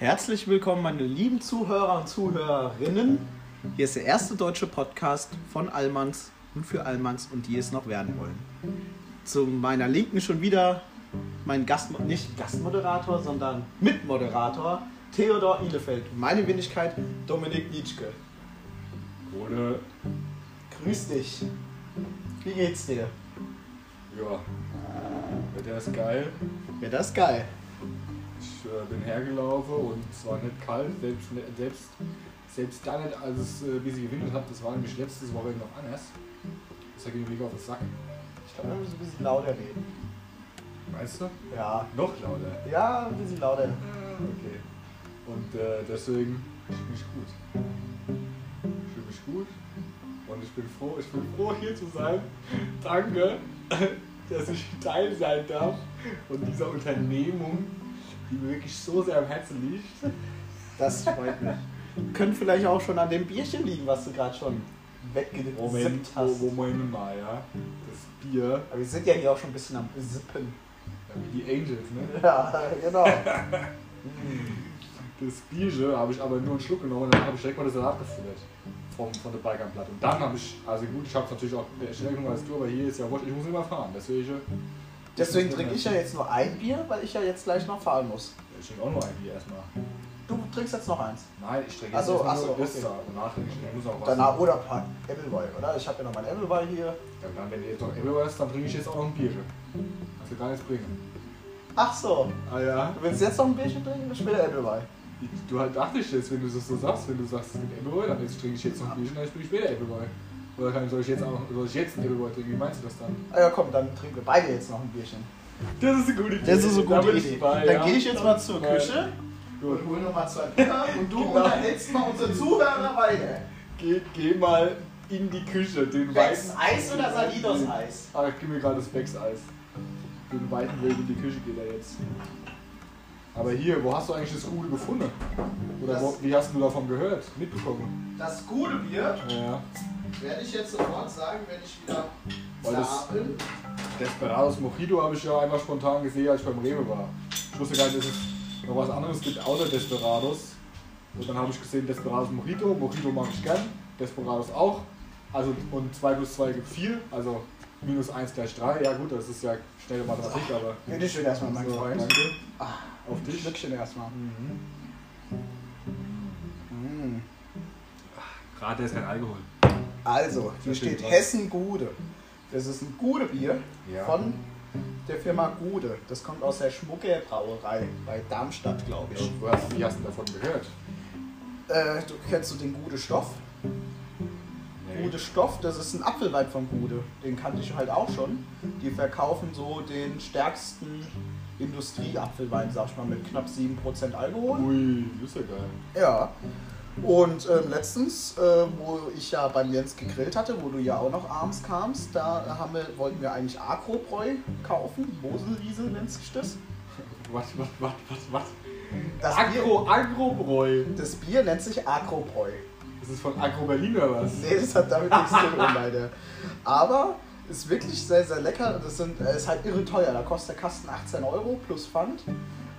Herzlich willkommen, meine lieben Zuhörer und Zuhörerinnen. Hier ist der erste deutsche Podcast von Allmanns und für Allmanns und die es noch werden wollen. Zu meiner Linken schon wieder mein Nicht Gastmoderator, sondern Mitmoderator Theodor Ilefeld. Meine Wenigkeit Dominik Nietzsche. Gude. Grüß dich. Wie geht's dir? Ja, Wetter ist geil. Wetter ist geil. Ich bin hergelaufen und es war nicht kalt, selbst da nicht, als es ein bisschen gewickelt hat. Das war nämlich letztes Wochenende noch anders. Das ging mir mega auf den Sack. Ich glaube, wir müssen ein bisschen lauter reden. Weißt du? Ja. Noch lauter? Ja, ein bisschen lauter. Okay. Und deswegen fühle mich gut. Ich fühle mich gut und ich bin froh hier zu sein. Danke, dass ich Teil sein darf und dieser Unternehmung, die mir wirklich so sehr am Herzen liegt. Das freut mich. Könnte vielleicht auch schon an dem Bierchen liegen, was du gerade schon weggesippt hast. Moment mal, ja. Das Bier. Aber wir sind ja hier auch schon ein bisschen am Sippen. Ja, wie die Angels, ne? Ja, genau. Das Bierchen habe ich aber nur einen Schluck genommen und dann habe ich direkt mal das Salat gefüttert. Von der Bike am Platt. Und dann habe ich, also gut, ich habe es natürlich auch schneller genommen als du, aber hier ist ja wurscht, ich muss immer fahren. Deswegen trinke ich ja jetzt nur ein Bier, weil ich ja jetzt gleich noch fahren muss. Ich trinke auch nur ein Bier erstmal. Du trinkst jetzt noch eins? Nein, ich trinke jetzt nur das da. Danach trinke ich noch was. Danach oder Appleboy, oder? Ich habe ja noch mein Appleboy hier. Ja, dann, wenn ihr jetzt noch Appleboy ist, dann trinke ich jetzt auch noch ein Bierchen. Kannst du gar nichts bringen. Ach so. Ah ja. Du willst jetzt noch ein Bierchen trinken oder später Appleboy? Du halt dachtest jetzt, wenn du das so sagst, es gibt Appleboy, dann trinke ich jetzt noch ein Bierchen, dann spiele ich später Appleboy. Oder soll ich jetzt einen Appleboy trinken? Wie meinst du das dann? Ah ja, komm, dann trinken wir beide jetzt noch ein Bierchen. Das ist eine gute Idee. Dann gehe ich jetzt mal zur Küche und hole nochmal zwei Bier und du unterhältst mal unsere Zuhörer weiter. Geh mal in die Küche. Den Becks Eis oder Salidos Eis? Ach, gib mir gerade das Becks Eis. Den weiten Weg in die Küche geht er jetzt. Aber hier, wo hast du eigentlich das Gude gefunden? Oder wie hast du davon gehört, mitbekommen? Das Gude Bier? Ja. Werde ich jetzt sofort sagen, wenn ich wieder da bin. Desperados Mojito habe ich ja einfach spontan gesehen, als ich beim Rewe war. Ich wusste gar nicht, dass es noch was anderes gibt außer Desperados. Und dann habe ich gesehen, Desperados Mojito. Mojito mag ich gern, Desperados auch. Also, und 2 plus 2 gibt 4, also minus 1 gleich 3. Ja gut, das ist ja schnelle Mathematik, aber... Bitteschön erstmal, mein Freund. Danke. Auf dich. Stückchen erstmal. Mhm. Gerade ist kein Alkohol. Also, hier steht Hessen Gude. Das ist ein Gude Bier von der Firma Gude. Das kommt aus der Schmuckebrauerei bei Darmstadt, glaube ich. Wie hast du davon gehört? Kennst du den Gude Stoff? Nee. Gude Stoff, das ist ein Apfelwein von Gude. Den kannte ich halt auch schon. Die verkaufen so den stärksten Industrieapfelwein, sag ich mal, mit knapp 7% Alkohol. Ui, das ist ja geil. Ja. Und letztens, wo ich ja beim Jens gegrillt hatte, wo du ja auch noch abends kamst, da wollten wir eigentlich Agro Bräu kaufen. Moselwiese nennt sich das. Was? Agro Bräu. Das Bier nennt sich Agro Bräu. Ist das von Agro Berlin oder was? Nee, das hat damit nichts zu tun, leider. Aber ist wirklich sehr, sehr lecker. Ist halt irre teuer. Da kostet der Kasten 18 € plus Pfand.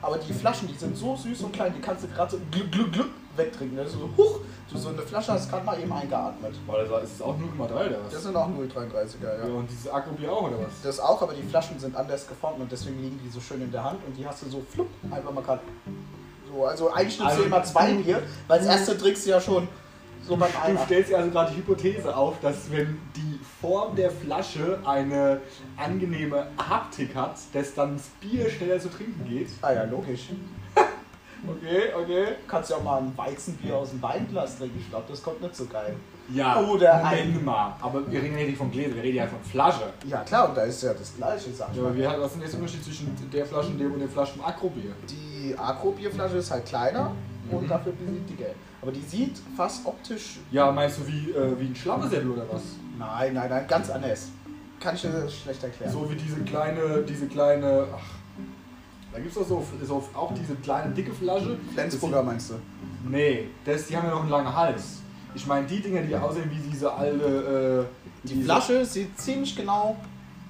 Aber die Flaschen, die sind so süß und klein, die kannst du gerade so glück wegtrinken. Das ist so, huch, du so eine Flasche hast gerade mal eben eingeatmet. Boah, das ist auch 0,3 oder was? Das sind auch 0,33er, ja. Ja, und dieses Akrobier auch, oder was? Das auch, aber die Flaschen sind anders geformt und deswegen liegen die so schön in der Hand und die hast du so flupp, einfach mal gerade so. Also eigentlich nimmst du immer zwei Bier, weil das erste trinkst du ja schon so beim einen. Du stellst dir also gerade die Hypothese auf, dass wenn die Form der Flasche eine angenehme Haptik hat, dass dann das Bier schneller zu trinken geht. Ah ja, logisch. Okay. Du kannst ja auch mal ein Weizenbier aus dem Weinglas trinken. Ich glaube, das kommt nicht so geil. Ja, oder einmal. Aber wir reden ja nicht von Gläser, wir reden ja von Flasche. Ja klar, und da ist ja das Gleiche, sag ich mal. Ja, aber was ist denn jetzt der Unterschied zwischen der Flasche und der Flasche vom Agrobier? Die Agrobierflasche ist halt kleiner und dafür sieht die gelb. Aber die sieht fast optisch... Ja, meinst du wie ein Schlammesäbel oder was? Nein, ganz anders. Kann ich dir schlecht erklären. So wie diese kleine... Ach, da gibt es doch so auch diese kleine, dicke Flasche. Flensburger meinst du? Nee, die haben ja noch einen langen Hals. Ich meine, die Dinger, die aussehen wie diese alte... die Flasche sieht ziemlich genau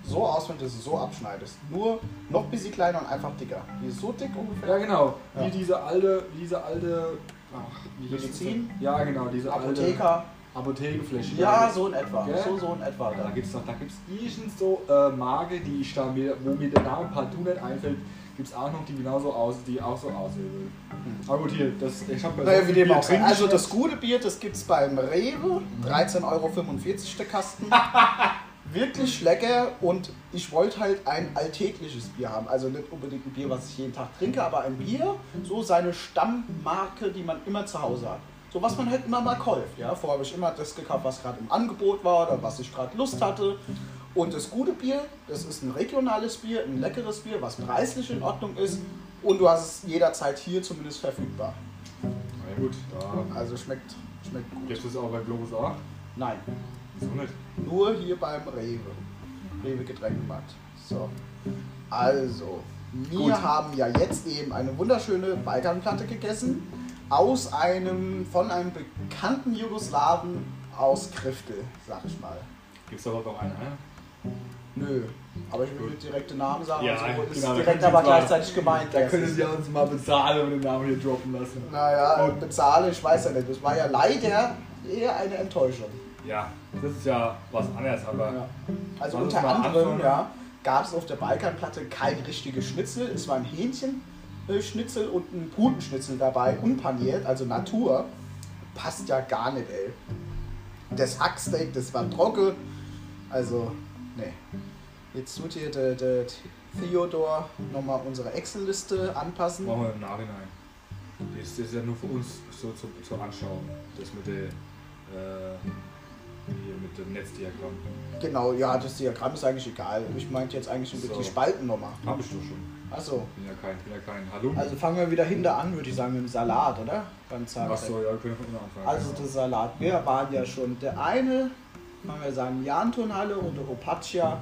so aus, wenn du sie so abschneidest. Nur noch ein bisschen kleiner und einfach dicker. Die ist so dick ungefähr. Ja, genau. Ja. Wie diese alte Medizin? Ja, genau. Diese Apotheker. Apothekenfläche. Ja, so in etwa. Okay. So in etwa. Ja, da gibt es noch, da gibt's irgend so Marke, die ich da wo mir der Name partout nicht einfällt, gibt es auch noch, die genauso aussehen, die auch so aussehen. Aber gut, hier, das, ich habe ja, also das gute Bier, das gibt es beim Rewe, 13,45 € der Kasten. Wirklich lecker, und ich wollte halt ein alltägliches Bier haben. Also nicht unbedingt ein Bier, was ich jeden Tag trinke, aber ein Bier, so seine Stammmarke, die man immer zu Hause hat. So, was man halt immer mal kauft. Ja? Vorher habe ich immer das gekauft, was gerade im Angebot war oder was ich gerade Lust hatte. Und das gute Bier, das ist ein regionales Bier, ein leckeres Bier, was preislich in Ordnung ist. Und du hast es jederzeit hier zumindest verfügbar. Na gut. Ja. Also schmeckt gut. Gibt es auch bei Globus auch? Nein. Wieso nicht? Nur hier beim Rewe. Rewe Getränkemarkt. So. Also, wir haben ja jetzt eben eine wunderschöne Balkanplatte gegessen. Von einem bekannten Jugoslawen aus Kriftel, sag ich mal. Gibt's aber noch einen, ne? Nö, aber ich will direkt den Namen sagen, ja, also ist genau, direkt aber gleichzeitig gemeint. Da könntet ihr uns mal bezahlen und den Namen hier droppen lassen. Naja, und bezahlen, ich weiß ja nicht, das war ja leider eher eine Enttäuschung. Ja, das ist ja was anderes, aber... Ja. Also unter anderem gab es auf der Balkanplatte kein richtiges Schnitzel, es war ein Hähnchenschnitzel und ein Putenschnitzel dabei, unpaniert, also Natur, passt ja gar nicht, ey. Das Hacksteak, das war trocken, also... Nee. Jetzt tut hier der Theodor nochmal unsere Excel-Liste anpassen. Machen wir im Nachhinein. Das ist ja nur für uns so zur Anschauung. Das mit mit dem Netzdiagramm. Genau, ja, das Diagramm ist eigentlich egal. Ich meinte jetzt eigentlich mit die Spaltennummer. Hab ich doch schon. Achso. Bin ja kein Hallo. Also fangen wir wieder hinter an, würde ich sagen, mit dem Salat, oder? Achso, ja, können wir von hinten anfangen. Also der Salat. Wir waren ja schon der eine... Machen wir sagen, Jantonhalle und der Opaccia.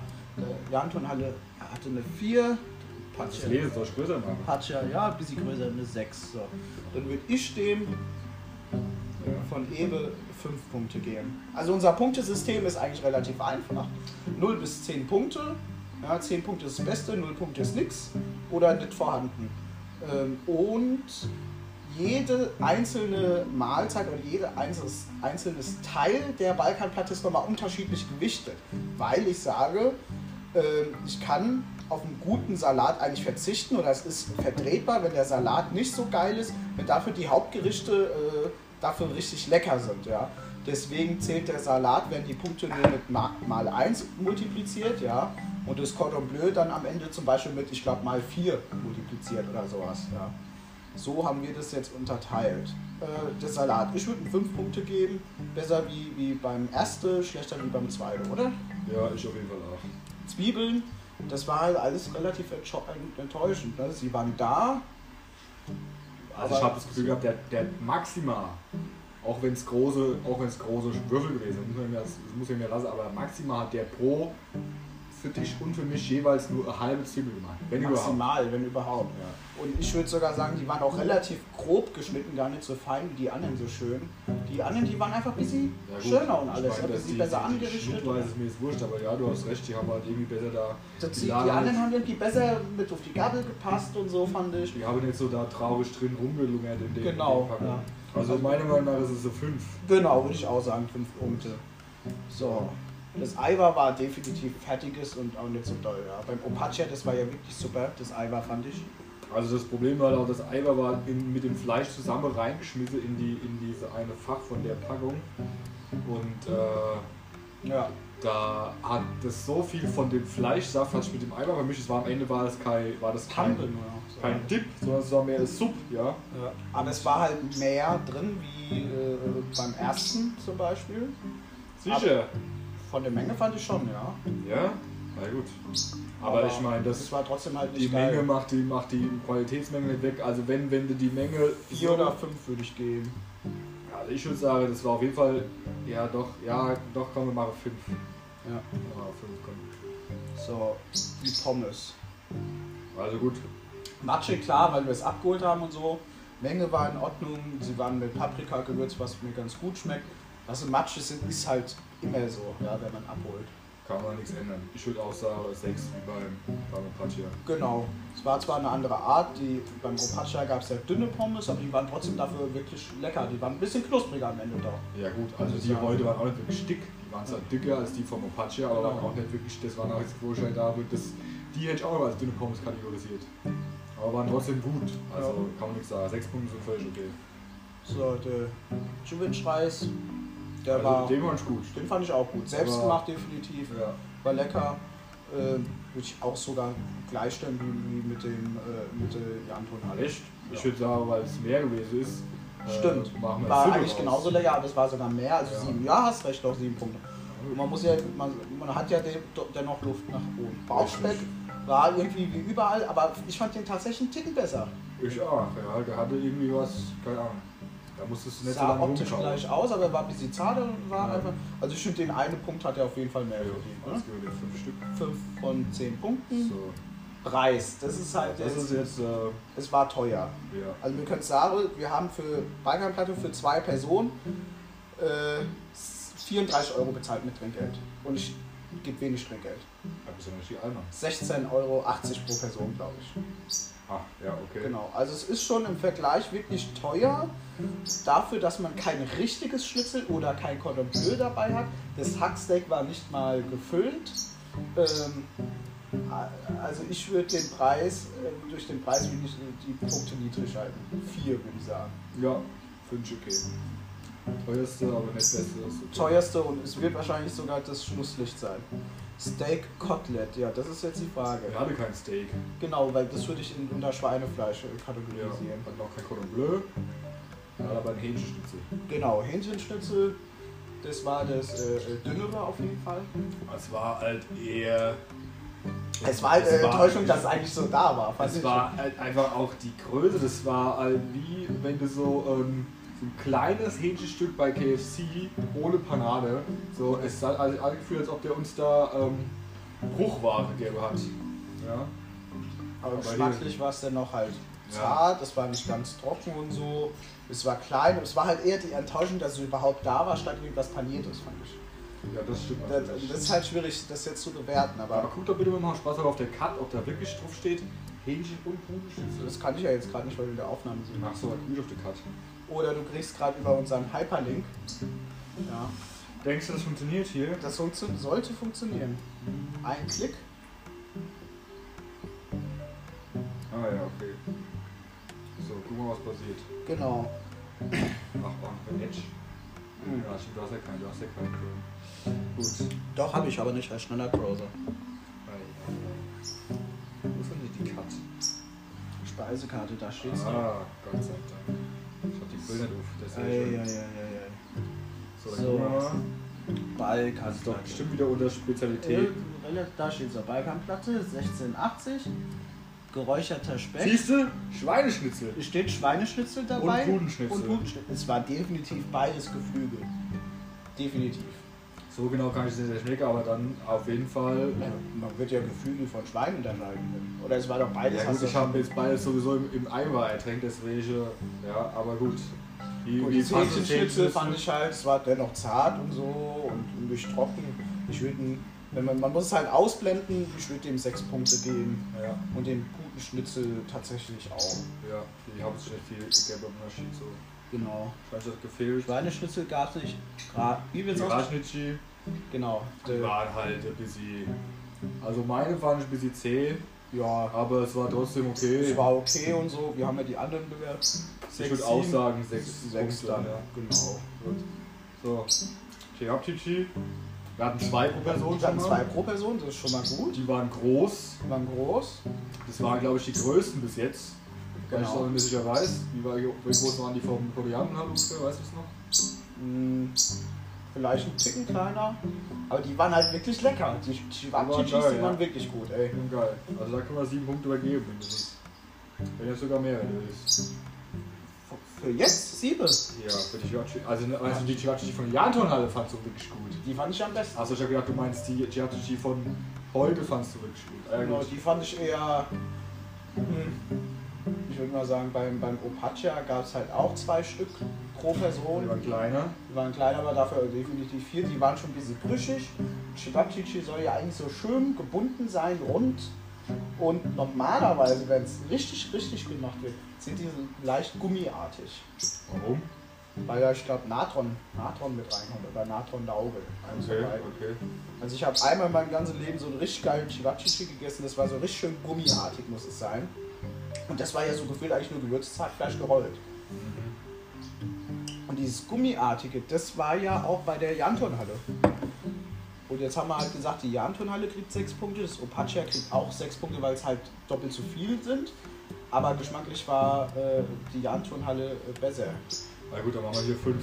Jantonhalle hatte eine 4. Opaccia, ein bisschen größer, eine 6. So. Dann würde ich dem von Ewe 5 Punkte geben. Also unser Punktesystem ist eigentlich relativ einfach. 0 bis 10 Punkte. Ja, 10 Punkte ist das Beste, 0 Punkte ist nichts oder nicht vorhanden. Und jede einzelne Mahlzeit oder jedes einzelnes Teil der Balkanplatte ist nochmal unterschiedlich gewichtet, weil ich sage, ich kann auf einen guten Salat eigentlich verzichten oder es ist vertretbar, wenn der Salat nicht so geil ist, wenn dafür die Hauptgerichte dafür richtig lecker sind. Ja? Deswegen zählt der Salat, werden die Punkte nur mit mal 1 multipliziert, ja, und das Cordon Bleu dann am Ende zum Beispiel mit, ich glaube, mal 4 multipliziert oder sowas. Ja. So haben wir das jetzt unterteilt. Der Salat. Ich würde ihm 5 Punkte geben. Besser wie beim ersten, schlechter wie beim zweiten, oder? Ja, ich auf jeden Fall auch. Zwiebeln, das war halt alles relativ enttäuschend. Ne? Sie waren da. Also ich habe das Gefühl gehabt, der Maxima, auch wenn es große Würfel gewesen sind, muss ich mir lassen, aber Maxima hat der pro für dich und für mich jeweils nur eine halbe Zwiebel gemacht. Wenn überhaupt. Ja. Und ich würde sogar sagen, die waren auch relativ grob geschnitten, gar nicht so fein wie die anderen so schön. Die anderen, die waren einfach ein bisschen schöner und alles. Ich meine, dass die besser angerichtet. Ich weiß es mir jetzt wurscht, aber ja, du hast recht, die haben halt irgendwie besser da. Die anderen haben irgendwie besser mit auf die Gabel gepasst und so, fand ich. Die haben jetzt so da traurig drin rumgelungert in dem. Genau. In dem ja. Also meiner Meinung nach ist es so 5. Genau, würde ich auch sagen, 5 Punkte. So. Das Eiweiß war definitiv fertiges und auch nicht so doll. Ja. Beim Opaccia, das war ja wirklich super, das Eiweiß fand ich. Also das Problem war auch, das Eiweiß war mit dem Fleisch zusammen reingeschmissen in diese eine Fach von der Packung. Und da hat das so viel von dem Fleischsaft, was ich mit dem Eiweiß vermischt, am Ende war das kein Dip, sondern es war mehr Sub. Ja. Aber es war halt mehr drin, wie beim ersten zum Beispiel. Sicher. Von der Menge fand ich schon, ja. Ja? Na gut. Aber ich meine, das war trotzdem halt nicht geil. Die Menge macht die Qualitätsmenge nicht weg. Also wenn du die Menge... 4 oder 5 würde ich geben. Also ich würde sagen, das war auf jeden Fall... Ja, doch, komm, wir machen 5. Ja. So, die Pommes. Also gut. Matsche, klar, weil wir es abgeholt haben und so. Menge war in Ordnung. Sie waren mit Paprika gewürzt, was mir ganz gut schmeckt. Also Matsche ist halt... Immer so, ja, wenn man abholt. kann man nichts ändern. Die Schuldaussage ist 6 wie beim Opaccia. Genau. Es war zwar eine andere Art, beim Opaccia gab es ja dünne Pommes, aber die waren trotzdem dafür wirklich lecker. Die waren ein bisschen knuspriger am Ende doch. Ja gut, also die heute waren auch nicht wirklich dick. Die waren zwar dicker als die vom Opaccia, aber genau. Auch nicht wirklich, das waren auch jetzt Vorschein da, die hätte ich auch als dünne Pommes kategorisiert. Aber waren trotzdem gut, also kann man nichts sagen. 6 Punkte sind völlig okay. So, der Juwinschreis. Den fand ich gut. Den fand ich auch gut. Selbstgemacht definitiv. Ja. War lecker. Würde ich auch sogar gleichstellen wie mit der Antonhalle. Echt? Ja. Ich würde sagen, weil es mehr gewesen ist. Stimmt. War eigentlich genauso lecker, aber es war sogar mehr. Also 7. Ja, hast recht, doch 7 Punkte. Man hat ja dennoch Luft nach oben. Bauchspeck war irgendwie wie überall, aber ich fand den tatsächlich einen Ticken besser. Ich auch. Ja, der hatte irgendwie was, keine Ahnung. Da musstest du nicht sah so optisch gleich aus, aber war ein bisschen zarter. Also ich finde, den einen Punkt hat er auf jeden Fall mehr. Ja, das gibt ja 5 Stück. 5 von 10 Punkten. So. Preis, das ist halt das ist jetzt... Es war teuer. Ja. Also wir können sagen, wir haben für Balkanplatte für 2 Personen 34 € bezahlt mit Trinkgeld. Und ich gebe wenig Trinkgeld. Hab ich ja nicht die Alma. 16,80 € pro Person, glaube ich. Ah, ja, okay. Genau, also es ist schon im Vergleich wirklich teuer, dafür, dass man kein richtiges Schnitzel oder kein Cordon Bleu dabei hat. Das Hacksteak war nicht mal gefüllt. Also ich würde den Preis, durch den Preis würde ich die Punkte niedrig halten. 4 würde ich sagen. Ja, finde ich okay. Teuerste, aber nicht beste. Okay. Teuerste und es wird wahrscheinlich sogar das Schlusslicht sein. Steak Kotelett, ja, das ist jetzt die Frage. Ich hatte kein Steak. Genau, weil das würde ich unter Schweinefleisch kategorisieren. Hat noch kein Cordon Bleu, aber ein Hähnchenschnitzel. Genau, Hähnchenschnitzel, das war das dünnere auf jeden Fall. Es war halt eher... Es war halt Enttäuschung, dass es eigentlich so da war. Es war halt einfach auch die Größe, das war halt wie, wenn du so ein kleines Hähnchenstück bei KFC ohne Panade. So, es hat angefühlt, als ob der uns da Bruchware gegeben hat. Ja. Aber geschmacklich war es dennoch halt zart, es war nicht ganz trocken und so. Es war klein und es war halt eher die Enttäuschung, dass es überhaupt da war, statt irgendwas Paniertes, fand ich. Ja, das stimmt. Das ist halt schwierig, das jetzt zu bewerten. Aber guck doch bitte mal Spaß auf der Cut, ob da wirklich drauf steht Hähnchen und Putenschnitzel. Das kann ich ja jetzt gerade nicht, weil wir in der Aufnahme sind. Ach so, gut auf der Cut. Oder du kriegst gerade über unseren Hyperlink. Ja. Denkst du, das funktioniert hier? Das sollte funktionieren. Ein Klick. Ah ja, okay. So, guck mal, was passiert. Genau. Ach, ein Edge. Ja, stimmt, du hast ja keinen Chrome. Gut. Doch, habe ich, aber nicht als schneller Browser. Wo ist denn die Cut? Speisekarte, da steht's. Ah, Gott sei Dank. Ich hab die Brille nicht auf, das ist ja schön. So, Balkanplatte. Das ist doch bestimmt wieder unter Spezialität. Da steht so, Balkanplatte, 1680, geräucherter Speck. Siehst du? Schweineschnitzel. Es steht Schweineschnitzel dabei. Und Putenschnitzel. Es war definitiv beides Geflügel. Definitiv. So genau kann ich es nicht schmecken, aber dann auf jeden Fall... Ja, man wird ja Geflügel von Schwein unterscheiden. Oder es war doch beides... Ja gut, ich habe jetzt beides sowieso im Eimer ertränkt, deswegen... Ja, aber gut. Die Hähnchenschnitzel fand ich halt, es war dennoch zart und so und nicht trocken. Ich würde, man muss es halt ausblenden, ich würde dem 6 Punkte geben. Ja. Und dem guten Schnitzel tatsächlich auch. Ja, die haben es nicht viel gegeben auf der Schiene so. Genau. Vielleicht hat gefehlt. Schweineschnitzel gab es nicht. Schweineschnitzel. Genau. Die waren halt ein bisschen... Also meine waren ein bisschen zäh. Ja. Aber es war trotzdem okay. Es war okay und so. Wir haben ja die anderen bewertet. Ich würde auch sagen 6 dann. Ja. Genau. Gut. So. Teaptici. Wir hatten 2 pro Person. Wir hatten 2 pro Person, das ist schon mal gut. Die waren groß. Das waren, glaube ich, die größten bis jetzt. Weil ich auch nicht sicher weiß, wie groß waren die vom Koreaner, weißt du es noch? Vielleicht ein Ticken kleiner, aber die waren halt wirklich lecker. Die Wapchichis, die waren wirklich gut, ey. Geil. Also da können wir 7 Punkte übergeben, mindestens. Wenn jetzt sogar mehr ist. Für jetzt 7? Ja, für die Chihuahua. Also die Chihuahua von der Antonhalle fandst du wirklich gut. Die fand ich am besten. Achso, ich hab gedacht, du meinst die Chihuahua von heute fandst du wirklich gut. Genau, die fand ich eher... Ich würde mal sagen, beim Opaccia gab es halt auch 2 Stück pro Person. Die waren kleiner. Die waren kleiner, aber dafür definitiv 4. Die waren schon ein bisschen brüchig. Chibab-Chichi soll ja eigentlich so schön gebunden sein, rund. Und normalerweise, wenn es richtig, richtig gemacht wird, sind die leicht gummiartig. Warum? Weil da, ich glaube, Natron mit reinkommt oder Natron-Lauge. Okay. Also ich habe einmal in meinem ganzen Leben so einen richtig geilen Chibab-Chichi gegessen, das war so richtig schön gummiartig, muss es sein. Und das war ja so gefühlt eigentlich nur gewürztes Hackfleisch gerollt. Und dieses Gummiartige, das war ja auch bei der Janton-Halle. Und jetzt haben wir halt gesagt, die Janton-Halle kriegt 6 Punkte, das Opaccia kriegt auch 6 Punkte, weil es halt doppelt so viel sind. Aber geschmacklich war die Janton-Halle besser. Na gut, dann machen wir hier 5.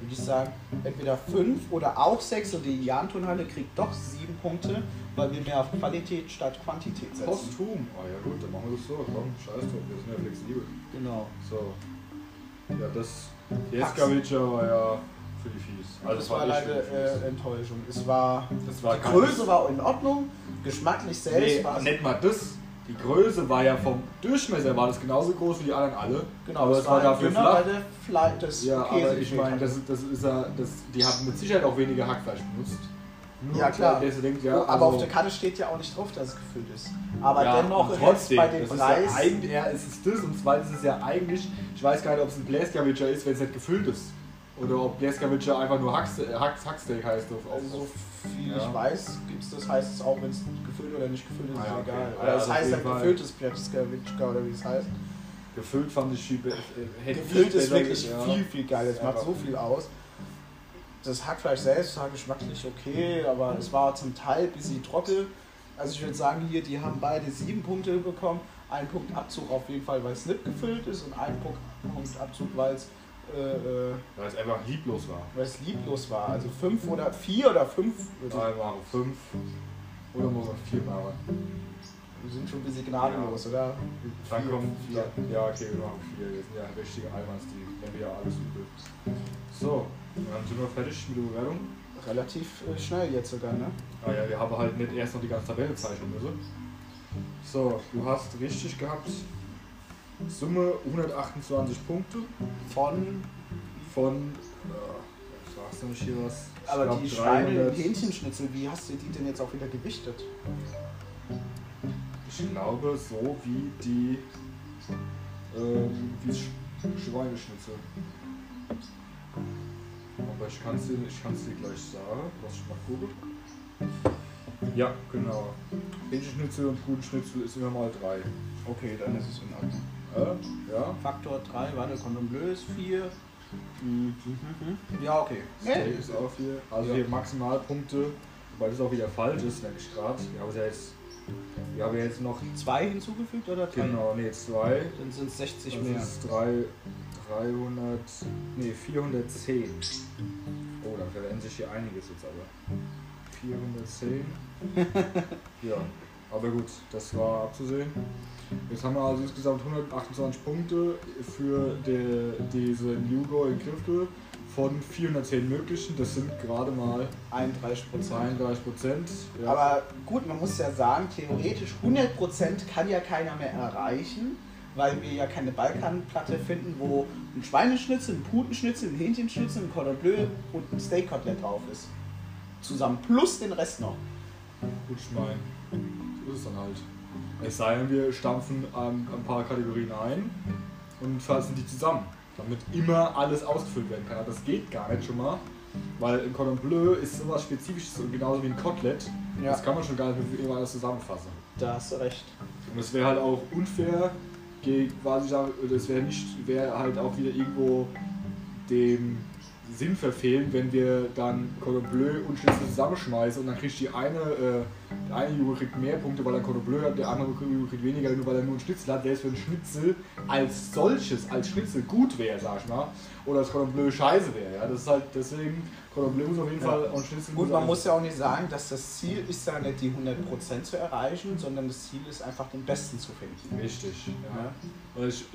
Würde ich sagen, entweder 5 oder auch 6 und die Janton-Halle kriegt doch 7 Punkte, weil wir mehr auf Qualität statt Quantität setzen. Posthum. Ah ja gut, dann machen wir das so. Komm, scheiß drauf, wir sind ja flexibel. Genau. So. Ja, das... Jeskavica war ja für die Fies. Also das war leider Enttäuschung. Das war die Größe war in Ordnung, geschmacklich selbst war es... Nennt mal das. Die Größe war ja vom Durchmesser war das genauso groß wie die anderen alle. Genau, aber das war dafür flach. Ja, aber ich meine, die haben mit Sicherheit auch weniger Hackfleisch benutzt. Ja klar, denkt, ja, aber also auf der Karte steht ja auch nicht drauf, dass es gefüllt ist. Aber ja, dennoch trotzdem, bei dem Preis... Ja, es ist das und zweitens ist es ja eigentlich, ich weiß gar nicht, ob es ein Bläskavica ist, wenn es nicht gefüllt ist. Oder ob Bläskavica einfach nur Hacksteak heißt. Also so viel ich weiß, gibt's das, heißt es auch, wenn es gefüllt oder nicht gefüllt ist, ist egal. Okay. Oder also das heißt dann gefülltes Bläskavica oder wie es heißt. Gefüllt fand ich viel besser. Gefüllt ist wirklich viel, viel geiler, es macht so viel aus. Das Hackfleisch selbst war geschmacklich okay, aber es war zum Teil ein bisschen trocken. Also ich würde sagen, hier, die haben beide 7 Punkte bekommen. 1 Punkt Abzug auf jeden Fall, weil es nicht gefüllt ist und 1 Punkt Abzug, weil es... weil es einfach lieblos war. Weil es lieblos war. Also 4 oder 5. Nein, waren 5. Oder muss man 4 machen? Wir sind schon ein bisschen gnadenlos, oder? Dann kommen 4. Ja, okay, wir machen 4. Wir sind ja richtige Almans, die nehmen ja alles übel. So. Dann sind wir fertig mit der Bewertung. Relativ schnell jetzt sogar, ne? Ah ja, wir haben halt nicht erst noch die ganze Tabelle zeichnen müssen. So, du hast richtig gehabt. Summe 128 Punkte. Von sagst du nicht hier was? Aber glaub, die Schweine- und Hähnchenschnitzel, wie hast du die denn jetzt auch wieder gewichtet? Ich glaube, so wie die Schweineschnitzel. Aber ich kann es dir gleich sagen, was ich mal gucke. Ja, genau. Hähnchenschnitzel und Pudenschnitzel ist immer mal 3. Okay, dann ist es in Ordnung. Ja. Faktor 3, warte, Kondomblös 4. Ja, okay. Steak ist auch 4. Also hier Maximalpunkte, wobei das auch wieder falsch ist, wenn ich gerade. Wir haben ja jetzt noch 2 hinzugefügt oder 3? Genau, nee, 2. Dann sind es 60 mehr. Das ist 410. Oh, da verwenden sich hier einiges jetzt aber. 410. Ja, aber gut, das war abzusehen. Jetzt haben wir also insgesamt 128 Punkte für diese New Go in Kriftel von 410 möglichen. Das sind gerade mal 31%. Ja. Aber gut, man muss ja sagen, theoretisch 100% kann ja keiner mehr erreichen, weil wir ja keine Balkanplatte finden, wo ein Schweineschnitzel, ein Putenschnitzel, ein Hähnchenschnitzel, ein Cordon Bleu und ein Steakkotelett drauf ist. Zusammen plus den Rest noch. Gut, ich meine, so ist es dann halt. Es sei denn, wir stampfen ein paar Kategorien ein und fassen die zusammen, damit immer alles ausgefüllt werden kann. Aber das geht gar nicht schon mal, weil ein Cordon Bleu ist sowas Spezifisches und genauso wie ein Kotelett. Ja. Das kann man schon gar nicht mit alles zusammenfassen. Da hast du recht. Und es wäre halt auch unfair, wäre halt auch wieder irgendwo dem Sinn verfehlen, wenn wir dann Cordon Bleu und Schnitzel zusammenschmeißen und dann kriegt der eine Junge kriegt mehr Punkte, weil er Cordon Bleu hat, der andere Junge kriegt weniger, nur weil er nur einen Schnitzel hat. Selbst wenn Schnitzel als Schnitzel gut wäre, sag ich mal, oder das Cordon Bleu scheiße wäre, ja, das ist halt, deswegen Cordon Bleu muss auf jeden Fall und Schnitzel gut. Man muss ja auch nicht sagen, dass das Ziel ist ja nicht die 100% zu erreichen, sondern das Ziel ist einfach den Besten zu finden. Richtig, ja.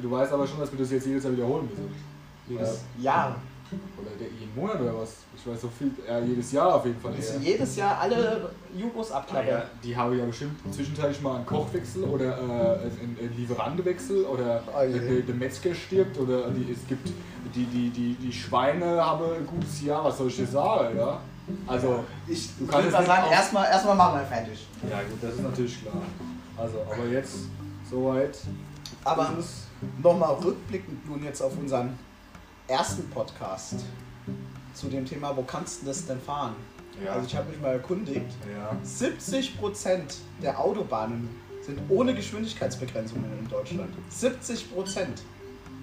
Du weißt aber schon, dass wir das jetzt jedes Jahr wiederholen müssen. Jedes Jahr. Oder jeden Monat oder was? Ich weiß so viel, jedes Jahr auf jeden Fall. Müssen jedes Jahr alle Jugos abklappern. Ja, die haben ja bestimmt zwischenzeitlich mal einen Kochwechsel oder einen Lieferantenwechsel oder der Metzger stirbt oder es gibt die Schweine haben ein gutes Jahr, was soll ich dir sagen, ja? Also, du kannst jetzt sagen, erstmal machen wir fertig. Ja gut, das ist natürlich klar. Also, aber jetzt soweit. Aber nochmal rückblickend nun jetzt auf unseren ersten Podcast zu dem Thema, wo kannst du das denn fahren? Ja. Also ich habe mich mal erkundigt, ja. 70% der Autobahnen sind ohne Geschwindigkeitsbegrenzungen in Deutschland. 70%.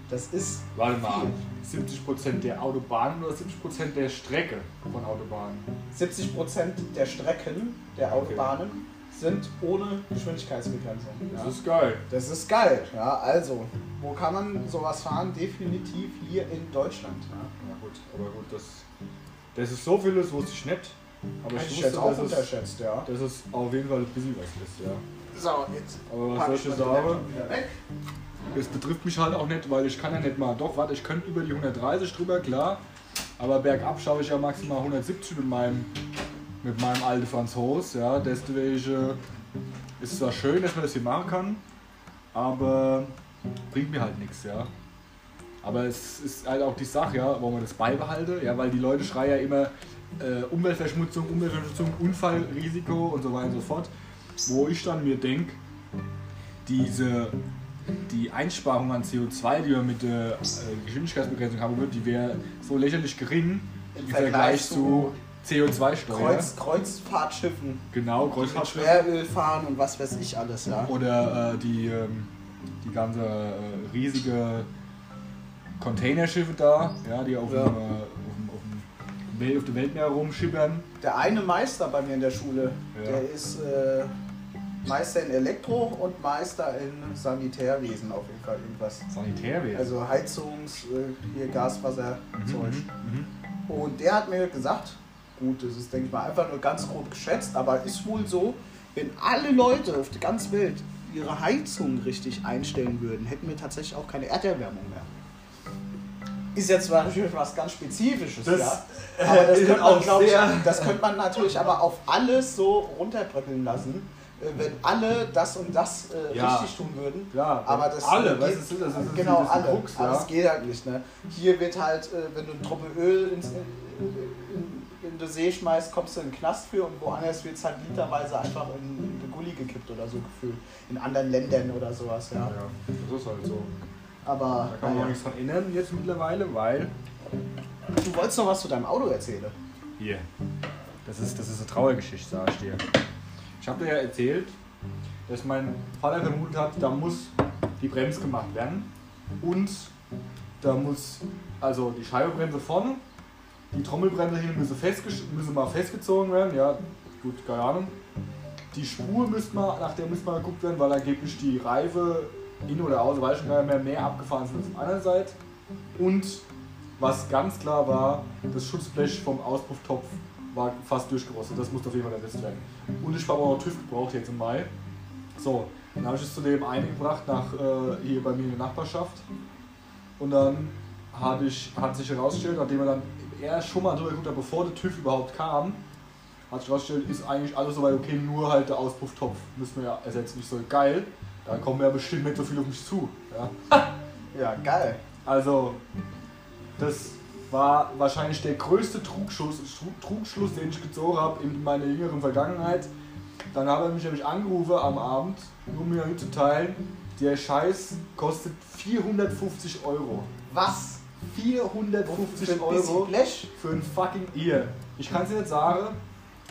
Das ist. Warte mal, 70% der Autobahnen oder 70% der Strecke von Autobahnen? 70% der Strecken der Autobahnen sind ohne Geschwindigkeitsbegrenzung. Das ist geil. Das ist geil. Ja, also, wo kann man sowas fahren? Definitiv hier in Deutschland. Ja, na gut, aber gut, das ist so viel, das wusste ich nicht. Aber ich wusste auch unterschätzt, ja. Das ist auf jeden Fall ein bisschen was ist, ja. So, jetzt. Aber was soll ich sagen? Das betrifft mich halt auch nicht, weil ich kann ja nicht mal, doch warte, ich könnte über die 130 drüber, klar, aber bergab schaue ich ja maximal 170 mit meinem alten Franzos, ja, deswegen ist es zwar schön, dass man das hier machen kann, aber bringt mir halt nichts, ja. Aber es ist halt auch die Sache, ja, warum man das beibehalte, ja, weil die Leute schreien ja immer Umweltverschmutzung, Unfallrisiko und so weiter und so fort, wo ich dann mir denke, die Einsparung an CO2, die wir mit der Geschwindigkeitsbegrenzung haben würden, die wäre so lächerlich gering im Vergleich zu CO2-Steuer. Kreuzfahrtschiffen. Genau, Kreuzfahrtschiffen. Schweröl fahren und was weiß ich alles, ja. Oder die ganze riesige Containerschiffe da, ja, die auf dem Weltmeer rumschippern. Der eine Meister bei mir in der Schule, der ist... Meister in Elektro und Meister in Sanitärwesen auf jeden Fall irgendwas. Sanitärwesen? Also Heizungs-, Gaswasser-Zeug. Und der hat mir gesagt, gut, das ist denke ich mal einfach nur ganz grob geschätzt, aber ist wohl so, wenn alle Leute auf der ganzen Welt ihre Heizung richtig einstellen würden, hätten wir tatsächlich auch keine Erderwärmung mehr. Ist jetzt natürlich was ganz Spezifisches, das, ja. Aber das könnte man natürlich aber auf alles so runterbröckeln lassen. Wenn alle das und das richtig tun würden, klar, aber das alle, geht, weißt du, das ist genau alle, Drucks, aber es geht halt nicht. Ne? Hier wird halt, wenn du einen Tropfen Öl in den See schmeißt, kommst du in den Knast für und woanders wird es halt literweise einfach in den Gully gekippt oder so gefühlt, in anderen Ländern oder sowas. Ja, das ist halt so. Aber da kann man auch nichts dran ändern jetzt mittlerweile, weil... Du wolltest noch was zu deinem Auto erzählen. Hier, das ist eine Trauergeschichte, sag ich dir. Ich habe dir ja erzählt, dass mein Vater vermutet hat, da muss die Bremse gemacht werden und da muss also die Scheibenbremse vorne, die Trommelbremse hinten müssen mal festgezogen werden, ja gut, keine Ahnung. Die Spur nach der müsste mal geguckt werden, weil angeblich die Reife in oder aus, weil schon gar nicht mehr abgefahren sind als auf der anderen Seite. Und was ganz klar war, das Schutzblech vom Auspufftopf war fast durchgerostet, das musste auf jeden Fall ersetzt werden. Und ich habe auch noch TÜV gebraucht jetzt im Mai. So, dann habe ich es zu dem einen gebracht, hier bei mir in der Nachbarschaft. Und dann hat sich herausgestellt, nachdem er dann eher schon mal drüber geguckt hat, bevor der TÜV überhaupt kam, hat sich herausgestellt, ist eigentlich alles soweit okay, nur halt der Auspufftopf müssen wir ja ersetzen. Ich so, geil, da kommen ja bestimmt nicht so viel auf mich zu. Ja, ja geil. Also, das war wahrscheinlich der größte Trugschluss, den ich gezogen habe in meiner jüngeren Vergangenheit. Dann habe ich mich nämlich angerufen am Abend, nur um mir mitzuteilen, der Scheiß kostet 450 Euro. Was? 450 Euro für ein fucking Ear. Ich kann es dir nicht sagen.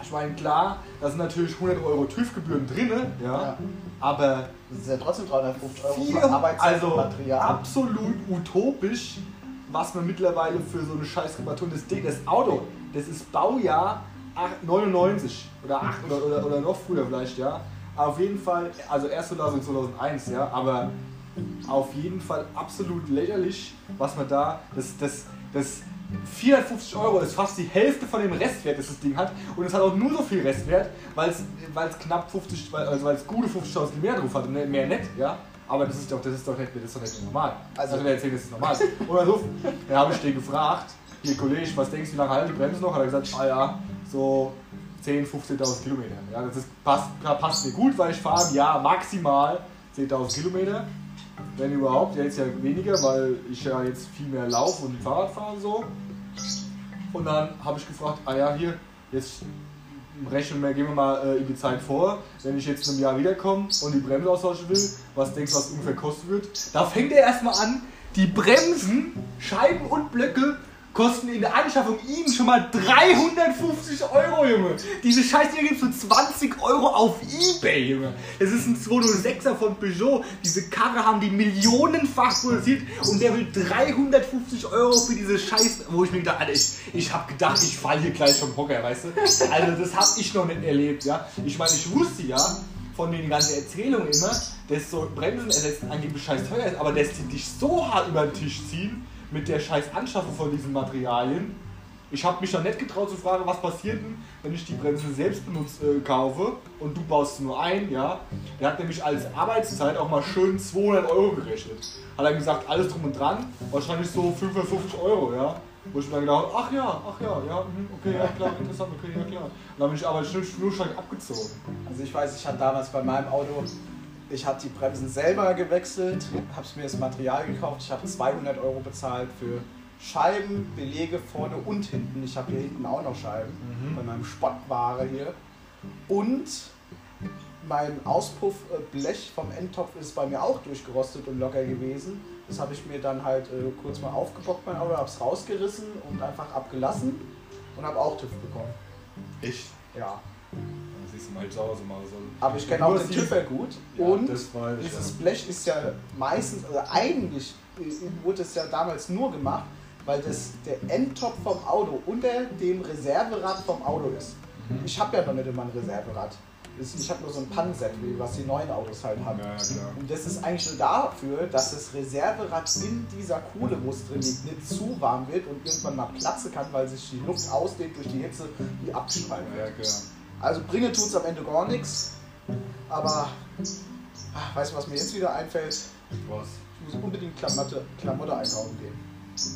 Ich meine, klar, da sind natürlich 100 Euro TÜV-Gebühren drin, ja, aber... Das ist ja trotzdem 350 Euro für Arbeitszeit, also Material. Absolut utopisch. Was man mittlerweile für so eine scheiß Reparatur, das Auto, das ist Baujahr 99 oder 8 oder noch früher vielleicht, ja. Auf jeden Fall, also erst 2001, ja, aber auf jeden Fall absolut lächerlich, was man da, das 450 Euro ist fast die Hälfte von dem Restwert, das Ding hat, und es hat auch nur so viel Restwert, weil es knapp 50, also weil es gute 50.000 mehr drauf hat und mehr nicht, ja. Aber das ist doch nicht normal. Also der erzählt, das ist normal. Oder so, dann habe ich den gefragt, hier Kollege, was denkst du, wie lange halten die Bremse noch? Hat er gesagt, so 10.000, 15.000 Kilometer. Ja, das ist, passt mir gut, weil ich fahre im Jahr maximal 10.000 Kilometer. Wenn überhaupt, jetzt ja weniger, weil ich ja jetzt viel mehr laufe und Fahrrad fahre und so. Und dann habe ich gefragt, hier, jetzt rechnen wir, gehen wir mal in die Zeit vor, wenn ich jetzt in einem Jahr wiederkomme und die Bremse austauschen will, was denkst du, was ungefähr kosten wird? Da fängt er erstmal an, die Bremsen, Scheiben und Blöcke kosten in der Anschaffung ihnen schon mal 350 €, Junge. Diese Scheiße hier gibt's für 20 € auf Ebay, Junge. Das ist ein 206er von Peugeot. Diese Karre haben die millionenfach produziert und der will 350 € für diese Scheiße. Wo ich mir gedacht, Alter, ich hab gedacht, ich falle hier gleich vom Hocker, weißt du? Also das hab ich noch nicht erlebt, ja. Ich meine, ich wusste ja von den ganzen Erzählungen immer, dass so Bremsen ersetzen angeblich scheiß teuer ist, aber dass die dich so hart über den Tisch ziehen, mit der scheiß Anschaffung von diesen Materialien. Ich habe mich noch nicht getraut zu fragen, was passiert denn, wenn ich die Bremsen selbst benutzt kaufe und du baust sie nur ein, ja. Der hat nämlich als Arbeitszeit auch mal schön 200 € gerechnet. Hat er gesagt, alles drum und dran, wahrscheinlich so 55 €, ja. Wo ich mir dann gedacht habe, ach ja, okay, ja klar, interessant, okay, ja klar. Und dann bin ich aber nur stark abgezogen. Also ich weiß, ich hatte damals bei meinem Auto, ich habe die Bremsen selber gewechselt, habe mir das Material gekauft, ich habe 200 € bezahlt für Scheiben, Belege vorne und hinten. Ich habe hier hinten auch noch Scheiben bei meinem Spottware hier. Und mein Auspuffblech vom Endtopf ist bei mir auch durchgerostet und locker gewesen. Das habe ich mir dann halt kurz mal aufgebockt, mein Auto, habe es rausgerissen und einfach abgelassen und habe auch TÜV bekommen. Ich? Ja. Aber ich kenne auch den Tipper gut. Ja, und dieses Blech ist ja meistens, also eigentlich wurde es ja damals nur gemacht, weil das der Endtopf vom Auto unter dem Reserverad vom Auto ist. Ich habe ja noch nicht immer ein Reserverad. Ich habe nur so ein Pannenset, was die neuen Autos halt haben. Ja, klar. Und das ist eigentlich nur dafür, dass das Reserverad in dieser Kohle, wo es drin liegt, nicht zu warm wird und irgendwann mal platzen kann, weil sich die Luft ausdehnt durch die Hitze, die abschreiben wird. Ja, also bringen tut's am Ende gar nichts, aber weißt du, was mir jetzt wieder einfällt? Was? Ich muss unbedingt Klamotte einkaufen gehen.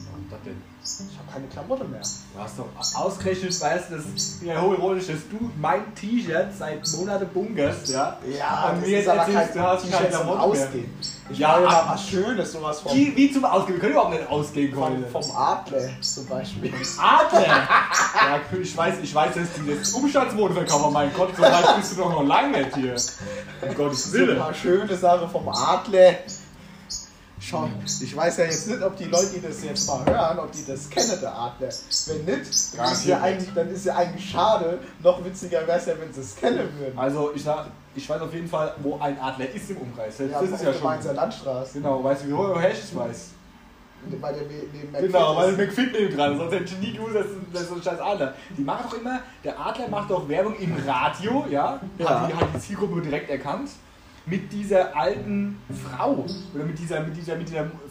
Warum das denn? Ich habe keine Klamotte mehr. Du hast doch ausgerechnet, weißt du, das ja hochironisch, dass du mein T-Shirt seit Monaten bunkerst, ja? Ja, und mir jetzt erzählst, du hast keine Klamotte mehr. Ich meine, ja, was Schönes, sowas von. Wie zum Ausgehen? Wir können überhaupt nicht ausgehen heute. Vom Adler zum Beispiel. Adler? Ja, ich weiß, dass die das Umstandsmode verkaufen, aber mein Gott, so weit bist du doch noch lange nicht hier. Um Gottes Willen. Ein paar schöne Sachen vom Adler. Schau, ich weiß ja jetzt nicht, ob die Leute, die das jetzt mal hören, ob die das kennen, der Adler. Wenn nicht, ist ja eigentlich schade. Noch witziger wäre es ja, wenn sie es kennen würden. Also ich weiß auf jeden Fall, wo ein Adler ist im Umkreis. Ja, das ist ja schon. Mainzer Landstraße. Genau, weißt du, wie woher ich es weiß? Bei der McFit. Genau, weil der McFit neben dran ist. Sonst hätte ich nie gewusst, dass so ein scheiß Adler. Die machen doch immer, der Adler macht doch Werbung im Radio, ja? Hat die Zielgruppe direkt erkannt. Mit dieser alten Frau oder mit dieser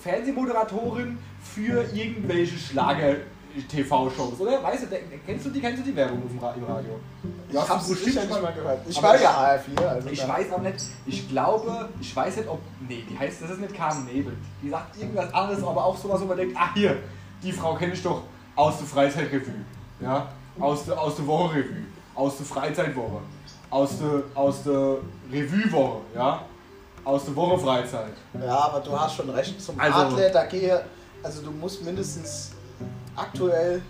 Fernsehmoderatorin für irgendwelche Schlager-TV-Shows, oder? Weißt du, kennst du die Werbung im Radio? Ich hab's bestimmt schon mal gehört. Ich war ja ARD4, also. Ich weiß auch nicht, die heißt, das ist nicht Carmen Nebel. Die sagt irgendwas anderes, aber auch sowas, wo man denkt, ach hier, die Frau kenne ich doch aus der Freizeitrevue, ja? Aus der Wochenrevue, aus der Freizeitwoche. Aus der Revue-Woche, ja? Aus der Woche Freizeit. Ja, aber du hast schon recht. Zum Adler, du musst mindestens aktuell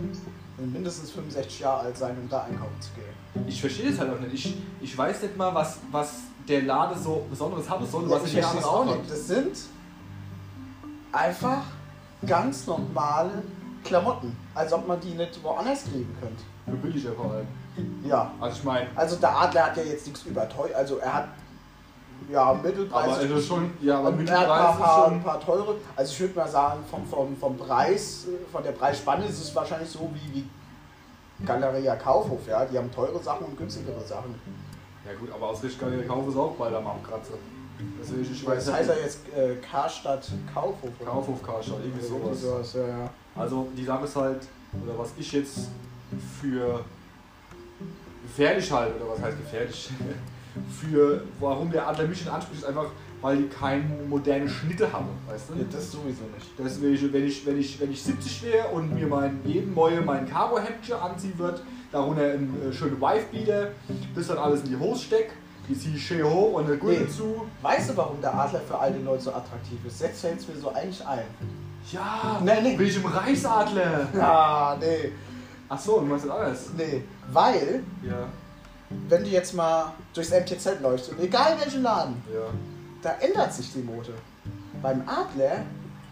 mindestens 65 Jahre alt sein, um da einkaufen zu gehen. Ich verstehe das halt auch nicht. Ich weiß nicht mal, was der Laden so Besonderes hat. Ich verstehe es auch nicht. Das sind einfach ganz normale Klamotten. Als ob man die nicht woanders kriegen könnte. Für billiger vor allem. Ja, also ich meine. Also der Adler hat ja jetzt nichts überteuert, also er hat ja Mittelpreis. Aber also schon, ja, aber Mittelpreis ein paar teure. Also ich würde mal sagen, vom Preis, von der Preisspanne ist es wahrscheinlich so wie Galeria Kaufhof, ja. Die haben teure Sachen und günstigere Sachen. Ja gut, aber aus Richtung Galeria Kaufhof ist auch bald am Abkratzer. Das heißt ja jetzt Karstadt Kaufhof. Oder? Kaufhof Karstadt, irgendwie sowas. Ja. Also die Sache ist halt, oder was ich jetzt für gefährlich halt, oder was heißt gefährlich? Für warum der Adler mich anspricht, ist einfach, weil die keine modernen Schnitte haben, weißt du? Ja, das sowieso nicht. Deswegen, wenn ich 70 wäre und mir jeden Morgen mein Cargo-Hemdchen anziehen wird, darunter ein schöne Wife-Beater, bis dann alles in die Hose steckt, die ziehe ich schön hoch und eine Gurte zu. Weißt du, warum der Adler für alte Leute so attraktiv ist? Jetzt fällt es mir so eigentlich ein. Ja, nee. Bin ich im Reichsadler? Ja, nee. Ach so, du meinst das alles? Nee, weil, ja, wenn du jetzt mal durchs MTZ läufst, und egal welchen Laden, ja, da ändert sich die Mode. Beim Adler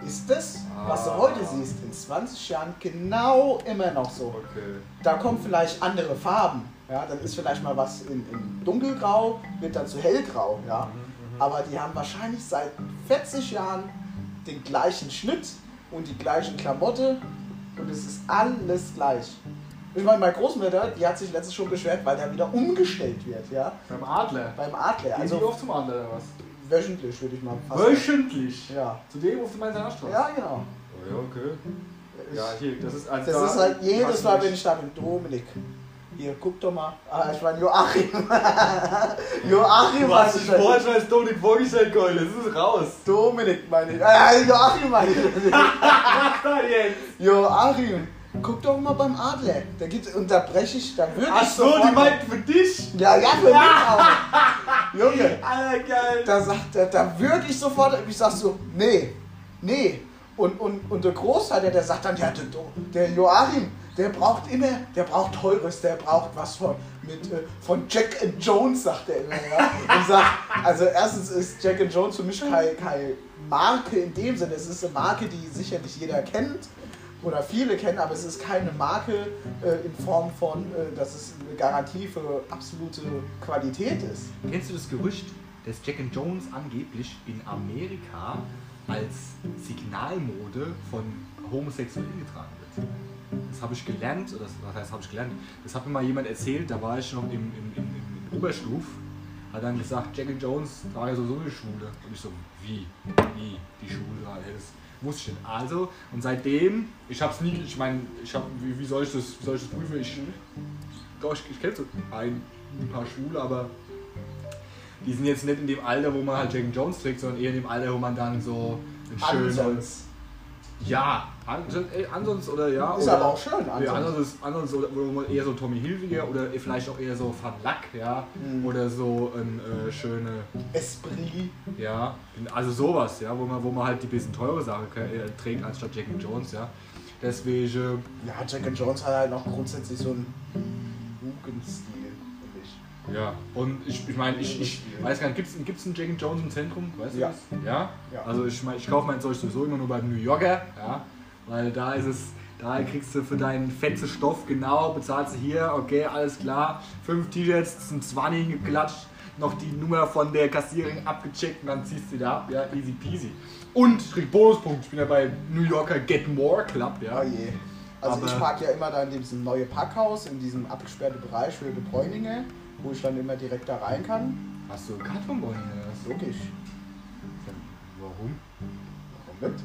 ist das, was du heute siehst, in 20 Jahren genau immer noch so. Okay. Da kommen vielleicht andere Farben. Ja, dann ist vielleicht mal was in dunkelgrau, wird dann zu hellgrau. Ja. Aber die haben wahrscheinlich seit 40 Jahren den gleichen Schnitt und die gleichen Klamotte und es ist alles gleich. Ich meine, meine Großmutter, die hat sich letztens schon beschwert, weil der wieder umgestellt wird. Ja. Beim Adler? Beim Adler. Also die auch zum Adler oder was? Wöchentlich, würde ich mal fassen. Wöchentlich? Ja. Zu dem, auf dem Mainzer-Straße? Ja, genau. Oh ja, okay. Ja, hier, das ist alles klar. Das ist halt jedes Mal, wenn ich da mit Dominik. Hier, guck doch mal. Ah, ich meine Joachim. Joachim war es. Ich vorher schon als Dominik vorgestellt, Keule. Das ist raus. Dominik meine ich. Joachim meine ich. Joachim. Guck doch mal beim Adler. Da gibt's, und da breche ich, da würde ich. Ach so, die meinten für dich? Ja, ja, für mich auch. Junge. Alter, geil. Da sagt er, da würde ich sofort, ich sag so, nee, nee. Und der Großteil, der sagt dann, ja, der Joachim, der braucht Teures, der braucht was von Jack & Jones, sagt er immer. Ja? Und sagt, also erstens ist Jack & Jones für mich keine Marke in dem Sinne. Es ist eine Marke, die sicherlich jeder kennt oder viele kennen, aber es ist keine Marke in Form von, dass es eine Garantie für absolute Qualität ist. Kennst du das Gerücht, dass Jack & Jones angeblich in Amerika als Signalmode von Homosexuellen getragen wird? Das habe ich gelernt, oder was heißt, habe ich gelernt? Das hat mir mal jemand erzählt, da war ich noch im Oberstuf, hat dann gesagt, Jack & Jones trage sowieso eine Schwule. Und ich so, wie, die Schwule, alles. Wusste ich nicht. Also, und seitdem, ich hab's nie, ich meine, wie soll ich das prüfen? Ich kenne so ein paar Schwule, aber die sind jetzt nicht in dem Alter, wo man halt Jack & Jones trägt, sondern eher in dem Alter, wo man dann so ein schönes... Ja, ansonsten oder ja. Ist oder, aber auch schön, ansonsten oder wo man eher so Tommy Hilfiger oder vielleicht auch eher so Van Lack, ja. Mhm. Oder so ein schöne... Esprit. Ja, also sowas, ja, wo man halt die bisschen teure Sache trägt, anstatt Jack & Jones, ja. Deswegen... Ja, Jack & Jones hat halt auch grundsätzlich so einen Jugendstil. Ja, und ich meine, ich weiß gar nicht, gibt's einen Jack & Jones im Zentrum? Weißt du das? Ja? Ja? Also ich meine, ich kaufe mein Zeug sowieso immer nur beim New Yorker, ja? Weil da ist es, da kriegst du für deinen fetzen Stoff genau, bezahlst du hier, okay, alles klar, 5 T-Shirts, zum 20 geklatscht, noch die Nummer von der Kassiererin abgecheckt und dann ziehst du die da ab, ja, easy peasy. Und ich krieg Bonuspunkt, ich bin ja bei New Yorker Get More Club, ja. Oh je. Also aber ich park ja immer da in diesem neuen Parkhaus, in diesem abgesperrten Bereich für die Bräuniger, wo ich dann immer direkt da rein kann. Hast du eine Karte von Bräuniger? Logisch. Warum? Warum nicht?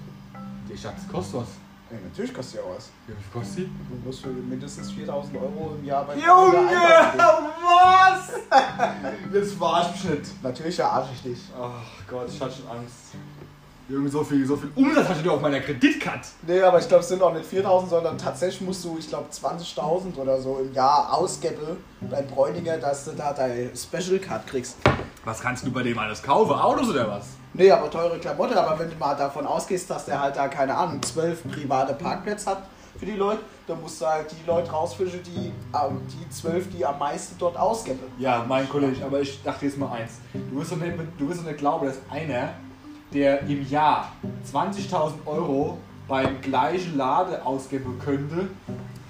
Die Schatz kostet was. Ja, natürlich kostet die auch was. Ja, wie kostet die? Du musst für mindestens 4.000 Euro im Jahr bei Junge, was? Das verarscht mich nicht. Natürlich verarsche ich dich. Ach Gott, ich hatte schon Angst. Irgendwie so viel Umsatz hatte ich auf meiner Kreditkarte. Nee, aber ich glaube, es sind auch nicht 4.000, sondern tatsächlich musst du, ich glaube, 20.000 oder so im Jahr ausgeben beim Bräuniger, dass du da deine Special Card kriegst. Was kannst du bei dem alles kaufen? Autos oder was? Nee, aber teure Klamotte. Aber wenn du mal davon ausgehst, dass der halt da, keine Ahnung, 12 private Parkplätze hat für die Leute, dann musst du halt die Leute rausfischen, die 12, die am meisten dort ausgeben. Ja, mein Kollege, aber ich dachte jetzt mal eins. Du wirst doch nicht glauben, dass einer, der im Jahr 20.000 Euro beim gleichen Laden ausgeben könnte,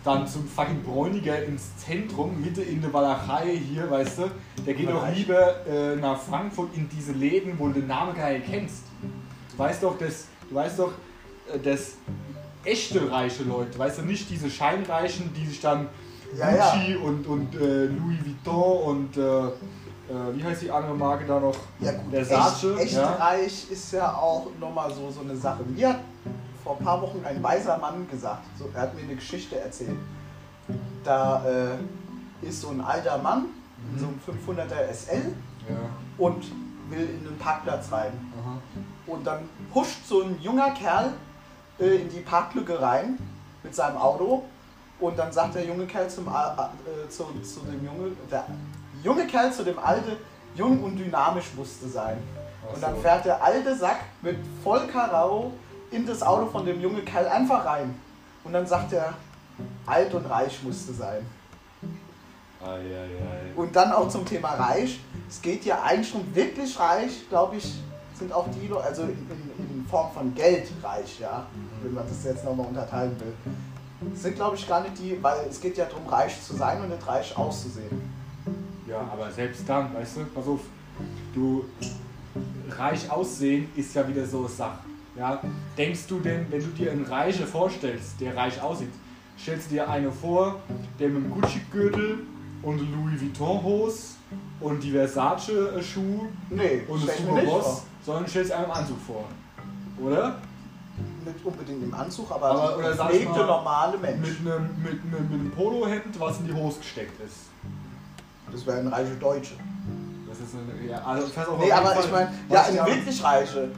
dann zum fucking Bräuniger ins Zentrum, Mitte in der Walachei hier, weißt du, der geht doch lieber nach Frankfurt in diese Läden, wo du den Namen gar nicht kennst. Du weißt doch, dass echte reiche Leute, weißt du, nicht diese Scheinreichen, die sich dann Gucci und Louis Vuitton und... wie heißt die andere Marke da noch? Ja gut, Versace. Echt ja? Reich ist ja auch nochmal so eine Sache. Mir hat vor ein paar Wochen ein weiser Mann gesagt, so, er hat mir eine Geschichte erzählt. Da ist so ein alter Mann in so einem 500er SL und will in den Parkplatz rein. Aha. Und dann pusht so ein junger Kerl in die Parklücke rein mit seinem Auto und dann sagt der junge Kerl zu dem Alte, jung und dynamisch musste sein. Und dann fährt der alte Sack mit Vollkarau in das Auto von dem jungen Kerl einfach rein. Und dann sagt er, Alt und reich musste sein. Ei. Und dann auch zum Thema reich. Es geht hier eigentlich um wirklich reich, glaube ich, sind auch die, also in Form von Geld reich, ja, wenn man das jetzt nochmal unterteilen will. Das sind, glaube ich, gar nicht die, weil es geht ja darum, reich zu sein und nicht reich auszusehen. Ja, aber selbst dann, weißt du, pass auf, du, reich aussehen ist ja wieder so eine Sache. Ja? Denkst du denn, wenn du dir einen Reiche vorstellst, der reich aussieht, stellst du dir einen vor, der mit einem Gucci-Gürtel und Louis Vuitton-Hose und die Versace-Schuhe und einem Superboss, sondern stellst dir einen im Anzug vor, oder? Nicht unbedingt im Anzug, aber oder das lebte normale Mensch. Mit einem Polohemd, was in die Hose gesteckt ist. Das wäre ein reicher Deutsche. Das ist eine, ja, also ich weiß auch aber ich meine, ja, ein wirklich reiche.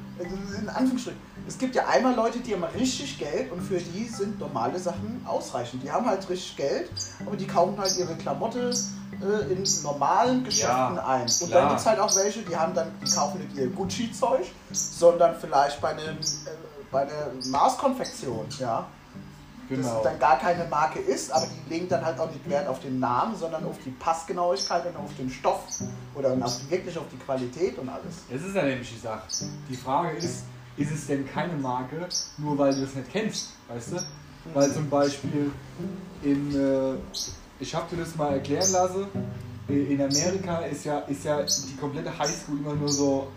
In Anführungsstrichen. Es gibt ja einmal Leute, die haben richtig Geld und für die sind normale Sachen ausreichend. Die haben halt richtig Geld, aber die kaufen halt ihre Klamotte in normalen Geschäften ein. Und klar, dann gibt es halt auch welche, die kaufen nicht ihr Gucci-Zeug, sondern vielleicht bei einer Maßkonfektion, ja. Genau. Das dann gar keine Marke ist, aber die legen dann halt auch nicht Wert auf den Namen, sondern auf die Passgenauigkeit und auf den Stoff oder wirklich auf die Qualität und alles. Das ist ja nämlich die Sache. Die Frage ist es denn keine Marke, nur weil du das nicht kennst, weißt du? Weil zum Beispiel ich habe dir das mal erklären lassen, in Amerika ist ja die komplette Highschool immer nur so,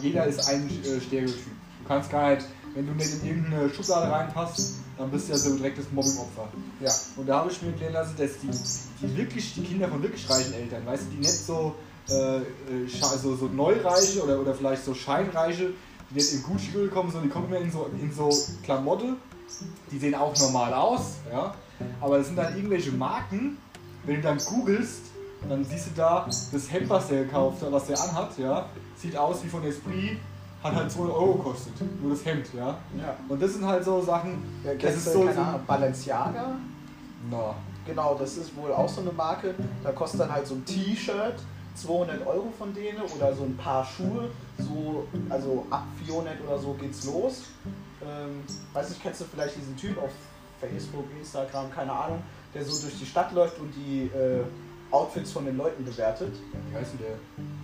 jeder ist ein Stereotyp. Du kannst gar nicht, wenn du nicht in irgendeine Schublade reinpasst, dann bist du ja so direkt das Mobbing-Opfer. Ja. Und da habe ich mir erklären lassen, dass die Kinder von wirklich reichen Eltern, weißt du, die nicht so Neureiche oder vielleicht so Scheinreiche, die nicht in Gucci-Gürtel kommen, sondern die kommen immer in so Klamotte, die sehen auch normal aus, ja. Aber das sind dann irgendwelche Marken, wenn du dann googelst, dann siehst du da das Hemd, was der gekauft hat, was der anhat, ja, sieht aus wie von Esprit, hat halt 2 Euro gekostet, nur das Hemd, ja. Und das sind halt so Sachen, ja, das ist so... Balenciaga? Na. Genau, das ist wohl auch so eine Marke, da kostet dann halt so ein T-Shirt 200 Euro von denen oder so ein paar Schuhe, so, also ab 400 oder so geht's los. Weiß nicht, kennst du vielleicht diesen Typ auf Facebook, Instagram, keine Ahnung, der so durch die Stadt läuft und die Outfits von den Leuten bewertet. Wie heißt denn der?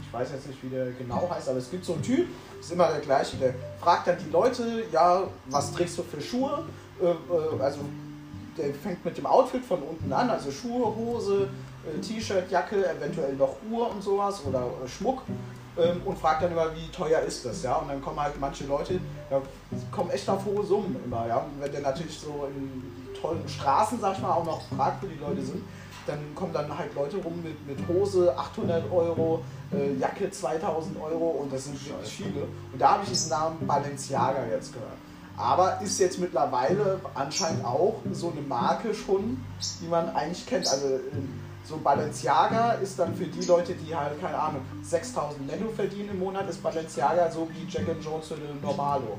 Ich weiß jetzt nicht, wie der genau heißt, aber es gibt so einen Typ, ist immer der gleiche, der fragt dann die Leute, ja, was trägst du für Schuhe? Also der fängt mit dem Outfit von unten an, also Schuhe, Hose, T-Shirt, Jacke, eventuell noch Uhr und sowas oder Schmuck und fragt dann immer, wie teuer ist das, ja? Und dann kommen halt manche Leute, ja, kommen echt auf hohe Summen immer, ja? Und wenn der natürlich so in tollen Straßen, sag ich mal, auch noch fragt, wo die Leute sind, dann kommen dann halt Leute rum mit Hose 800 Euro, Jacke 2000 Euro und das sind wirklich viele. Und da habe ich diesen Namen Balenciaga jetzt gehört. Aber ist jetzt mittlerweile anscheinend auch so eine Marke schon, die man eigentlich kennt. Also so Balenciaga ist dann für die Leute, die halt, keine Ahnung, 6000 Netto verdienen im Monat, ist Balenciaga so wie Jack & Jones für den Normalo.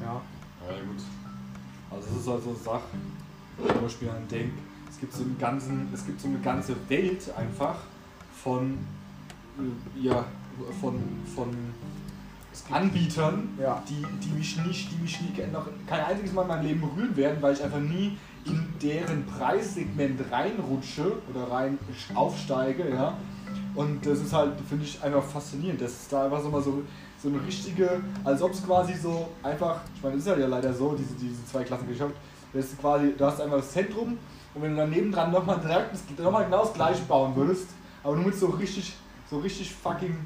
Ja, gut. Also das ist halt so eine Sache, wo ich mir denke, es gibt so eine ganze Welt einfach von Anbietern, ja, die mich nie kein einziges Mal in meinem Leben berühren werden, weil ich einfach nie in deren Preissegment reinrutsche oder rein aufsteige, ja. Und das ist halt, finde ich, einfach faszinierend, dass es da einfach so mal so eine richtige, als ob es quasi so einfach, ich meine, es ist halt ja leider so, diese Zweiklassengesellschaft, das ist quasi, du hast einfach das Zentrum. Und wenn du dann nebendran nochmal genau das Gleiche bauen würdest, aber nur mit so richtig fucking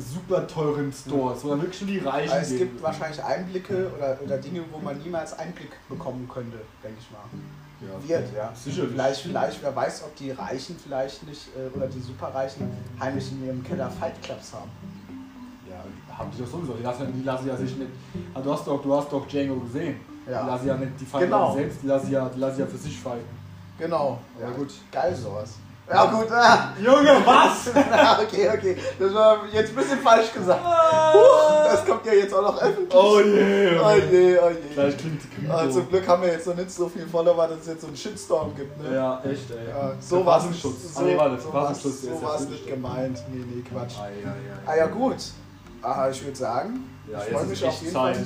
super teuren Stores, wo dann wirklich nur die Reichen gehen. Es gibt wahrscheinlich Einblicke oder Dinge, wo man niemals Einblick bekommen könnte, denke ich mal. Ja. Sicherlich. Vielleicht, wer weiß, ob die Reichen vielleicht nicht, oder die Superreichen heimlich in ihrem Keller Fight Clubs haben. Ja, haben die doch sowieso, die lassen ja sich nicht, also du hast doch Django gesehen. Ja. Die lassen ja nicht, die fighten genau selbst, die lassen ja für sich fighten. Genau. Ja, gut. Geil sowas. Ja gut, Junge, was? Okay. Das war jetzt ein bisschen falsch gesagt. Das kommt ja jetzt auch noch öffentlich. Oh je. Gleich klingt die Küche. Also, zum Glück haben wir jetzt noch nicht so viele Follower, dass es jetzt so einen Shitstorm gibt, ne? Ja, echt, ey. Ja, so war es nicht. So war es nicht gemeint. Nee, Quatsch. Ah ja, gut. Aha, ich würde sagen, ich freue mich auf jeden Fall.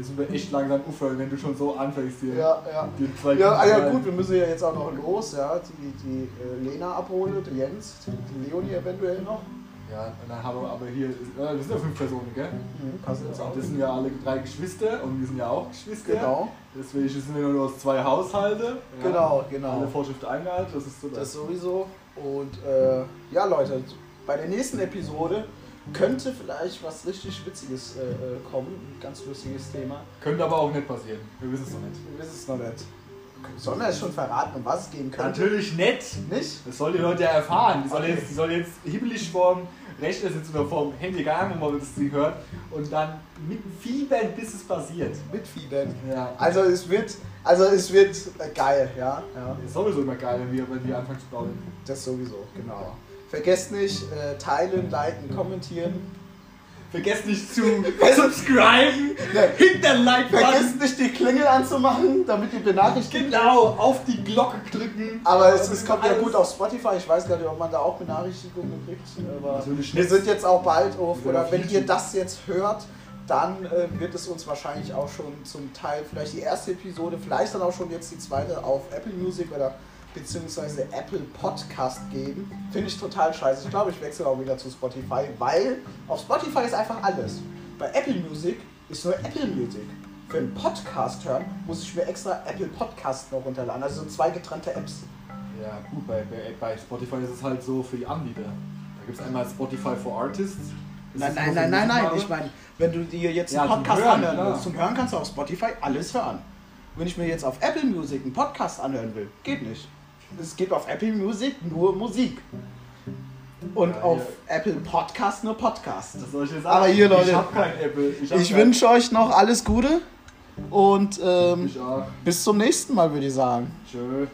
Jetzt sind wir echt langsam aufhören, wenn du schon so anfängst hier. Ja, ja. Gut, wir müssen ja jetzt auch noch groß, ja, die Lena abholen, die Jens, die Leonie eventuell noch. Ja, und dann haben wir aber hier, das sind ja 5 Personen, gell? Mhm, das sind ja alle 3 Geschwister und wir sind ja auch Geschwister. Genau. Deswegen sind wir nur aus 2 Haushalte. Ja, genau. Alle Vorschriften eingehalten, das ist super. Das sowieso. Und ja, Leute, bei der nächsten Episode könnte vielleicht was richtig Witziges kommen, ein ganz lustiges Thema. Könnte aber auch nicht passieren, wir wissen es noch nicht. Sollen wir es schon verraten, um was es gehen könnte? Natürlich nicht. Nicht? Das sollen die Leute ja erfahren. Die sollen jetzt himmlisch vorm Rechner sitzen oder vorm Handy, gar nicht, wo man das Ding hört. Und dann mitfiebern, bis es passiert. Mitfiebern? Ja. Also es wird geil, ja. Ja. Ist sowieso immer geil, wenn wir anfangen zu bauen. Das sowieso, genau. Vergesst nicht, teilen, liken, kommentieren. Vergesst nicht zu subscriben, hit den Like-Button. Vergesst nicht, die Klingel anzumachen, damit ihr benachrichtigt. Genau, auf die Glocke drücken. Aber es kommt ja gut auf Spotify. Ich weiß gar nicht, ob man da auch Benachrichtigungen kriegt. Aber wir sind jetzt auch bald auf. Oder wenn ihr das jetzt hört, dann wird es uns wahrscheinlich auch schon zum Teil, vielleicht die erste Episode, vielleicht dann auch schon jetzt die zweite auf Apple Music oder beziehungsweise Apple Podcast geben. Finde ich total scheiße. Ich glaube, ich wechsle auch wieder zu Spotify, weil auf Spotify ist einfach alles. Bei Apple Music ist nur Apple Music. Für einen Podcast hören muss ich mir extra Apple Podcast noch runterladen. Also 2 getrennte Apps. Ja gut, bei Spotify ist es halt so für die Anbieter. Da gibt es einmal Spotify for Artists. Nein. Ich meine, wenn du dir jetzt einen Podcast anhören willst, zum Hören kannst du auf Spotify alles hören. Wenn ich mir jetzt auf Apple Music einen Podcast anhören will, geht nicht. Es gibt auf Apple Music nur Musik. Und ja, auf Apple Podcast nur Podcast. Das soll ich jetzt aber hier, Leute, ich hab kein Apple. Ich wünsche euch noch alles Gute und bis zum nächsten Mal, würde ich sagen. Tschö.